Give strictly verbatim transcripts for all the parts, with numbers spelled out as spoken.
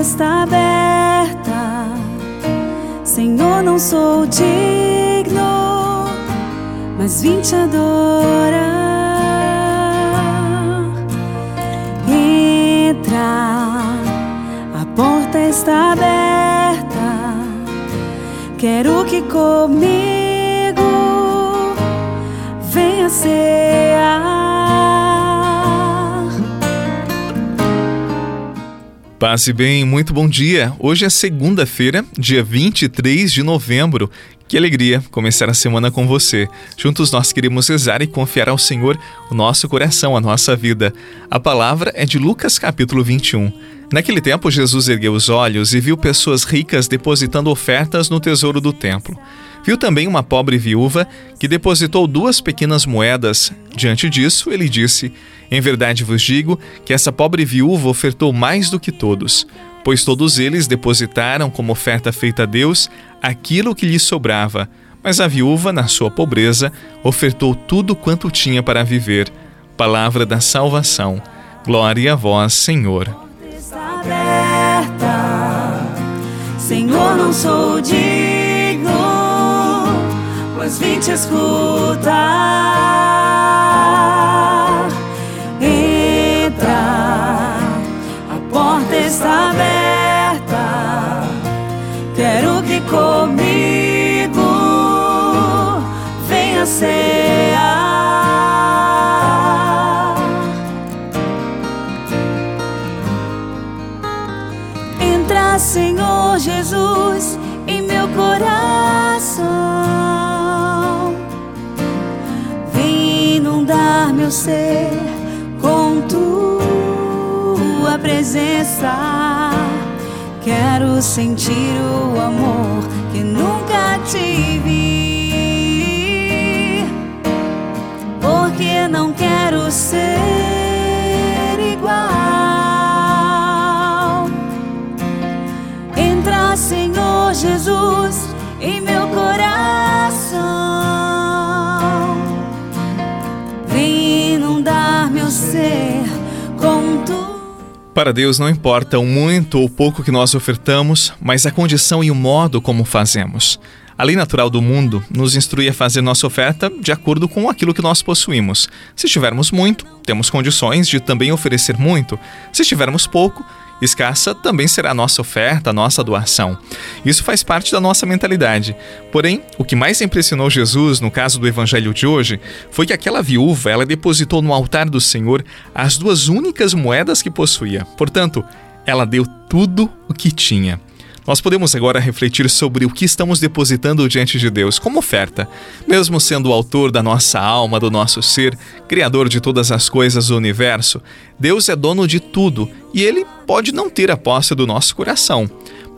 está aberta. Senhor, não sou digno, mas vim te adorar. Entra, a porta está aberta. Quero que comigo venha cear. Passe bem, muito bom dia. Hoje é segunda-feira, dia vinte e três de novembro. Que alegria começar a semana com você. Juntos nós queremos rezar e confiar ao Senhor o nosso coração, a nossa vida. A palavra é de Lucas capítulo vinte e um. Naquele tempo, Jesus ergueu os olhos e viu pessoas ricas depositando ofertas no tesouro do templo. Viu também uma pobre viúva que depositou duas pequenas moedas. Diante disso, ele disse: em verdade vos digo que essa pobre viúva ofertou mais do que todos, pois todos eles depositaram como oferta feita a Deus aquilo que lhes sobrava, mas a viúva, na sua pobreza, ofertou tudo quanto tinha para viver. Palavra da salvação. Glória a vós, Senhor. Senhor, não sou digno, mas vim te escutar. Entra, a porta está aberta. Quero que comigo venha cear. Entra, Senhor Jesus, em meu coração. Vem inundar meu ser com tua presença. Quero sentir o amor que nunca tive, porque não quero ser igual. Entra, Senhor Jesus, em meu coração. Vem inundar meu ser com tu. Para Deus não importa o muito ou pouco que nós ofertamos, mas a condição e o modo como fazemos. A lei natural do mundo nos instrui a fazer nossa oferta de acordo com aquilo que nós possuímos. Se tivermos muito, temos condições de também oferecer muito. Se tivermos pouco, escassa também será a nossa oferta, a nossa doação. Isso faz parte da nossa mentalidade. Porém, o que mais impressionou Jesus no caso do evangelho de hoje foi que aquela viúva, ela depositou no altar do Senhor as duas únicas moedas que possuía. Portanto, ela deu tudo o que tinha. Nós podemos agora refletir sobre o que estamos depositando diante de Deus como oferta. Mesmo sendo o autor da nossa alma, do nosso ser, criador de todas as coisas do universo, Deus é dono de tudo e Ele pode não ter a posse do nosso coração.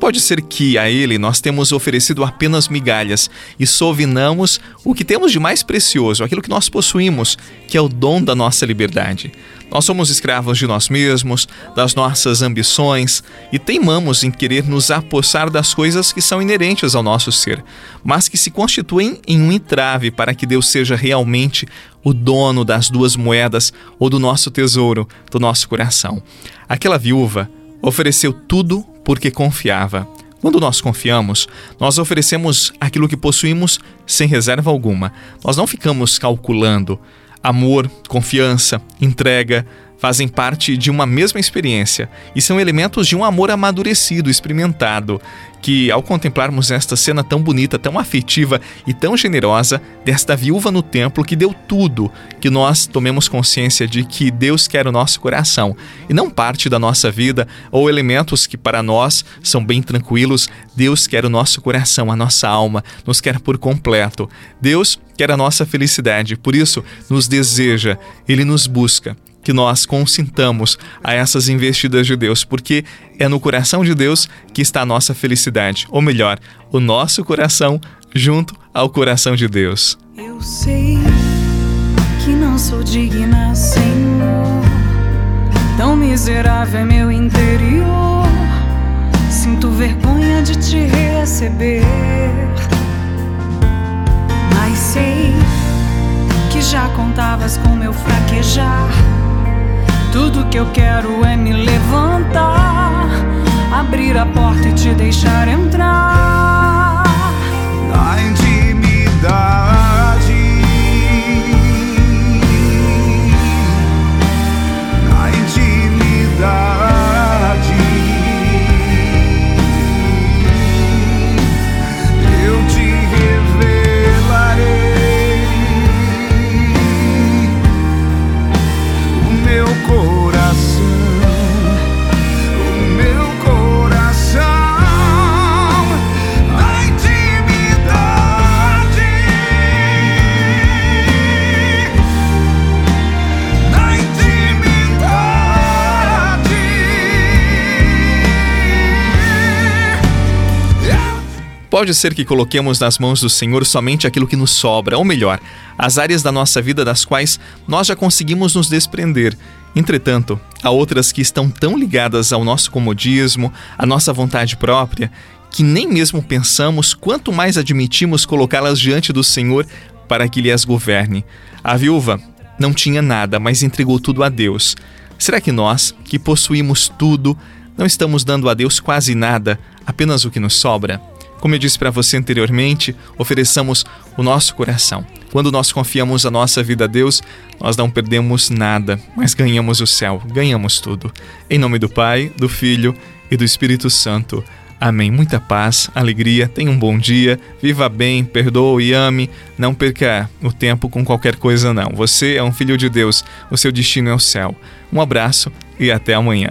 Pode ser que a Ele nós temos oferecido apenas migalhas e sovinamos o que temos de mais precioso, aquilo que nós possuímos, que é o dom da nossa liberdade. Nós somos escravos de nós mesmos, das nossas ambições e teimamos em querer nos apossar das coisas que são inerentes ao nosso ser, mas que se constituem em um entrave para que Deus seja realmente o dono das duas moedas ou do nosso tesouro, do nosso coração. Aquela viúva ofereceu tudo porque confiava. Quando nós confiamos, nós oferecemos aquilo que possuímos sem reserva alguma. Nós não ficamos calculando. Amor, confiança, entrega fazem parte de uma mesma experiência e são elementos de um amor amadurecido, experimentado, que ao contemplarmos esta cena tão bonita, tão afetiva e tão generosa desta viúva no templo que deu tudo, que nós tomemos consciência de que Deus quer o nosso coração e não parte da nossa vida ou elementos que para nós são bem tranquilos. Deus quer o nosso coração, a nossa alma, nos quer por completo. Deus quer a nossa felicidade, por isso nos deseja, Ele nos busca. Que nós consintamos a essas investidas de Deus, porque é no coração de Deus que está a nossa felicidade, ou melhor, o nosso coração junto ao coração de Deus. Eu sei que não sou digna, Senhor, tão miserável é meu interior. Sinto vergonha de te receber, mas sei que já contavas com meu fraquejar. Tudo que eu quero é me levantar, abrir a porta e te deixar entrar na intimidade, na intimidade eu te revelarei o meu coração. Pode ser que coloquemos nas mãos do Senhor somente aquilo que nos sobra, ou melhor, as áreas da nossa vida das quais nós já conseguimos nos desprender. Entretanto, há outras que estão tão ligadas ao nosso comodismo, à nossa vontade própria, que nem mesmo pensamos, quanto mais admitimos colocá-las diante do Senhor para que Ele as governe. A viúva não tinha nada, mas entregou tudo a Deus. Será que nós, que possuímos tudo, não estamos dando a Deus quase nada, apenas o que nos sobra? Como eu disse para você anteriormente, ofereçamos o nosso coração. Quando nós confiamos a nossa vida a Deus, nós não perdemos nada, mas ganhamos o céu, ganhamos tudo. Em nome do Pai, do Filho e do Espírito Santo. Amém. Muita paz, alegria, tenha um bom dia, viva bem, perdoe e ame. Não perca o tempo com qualquer coisa não. Você é um filho de Deus, o seu destino é o céu. Um abraço e até amanhã.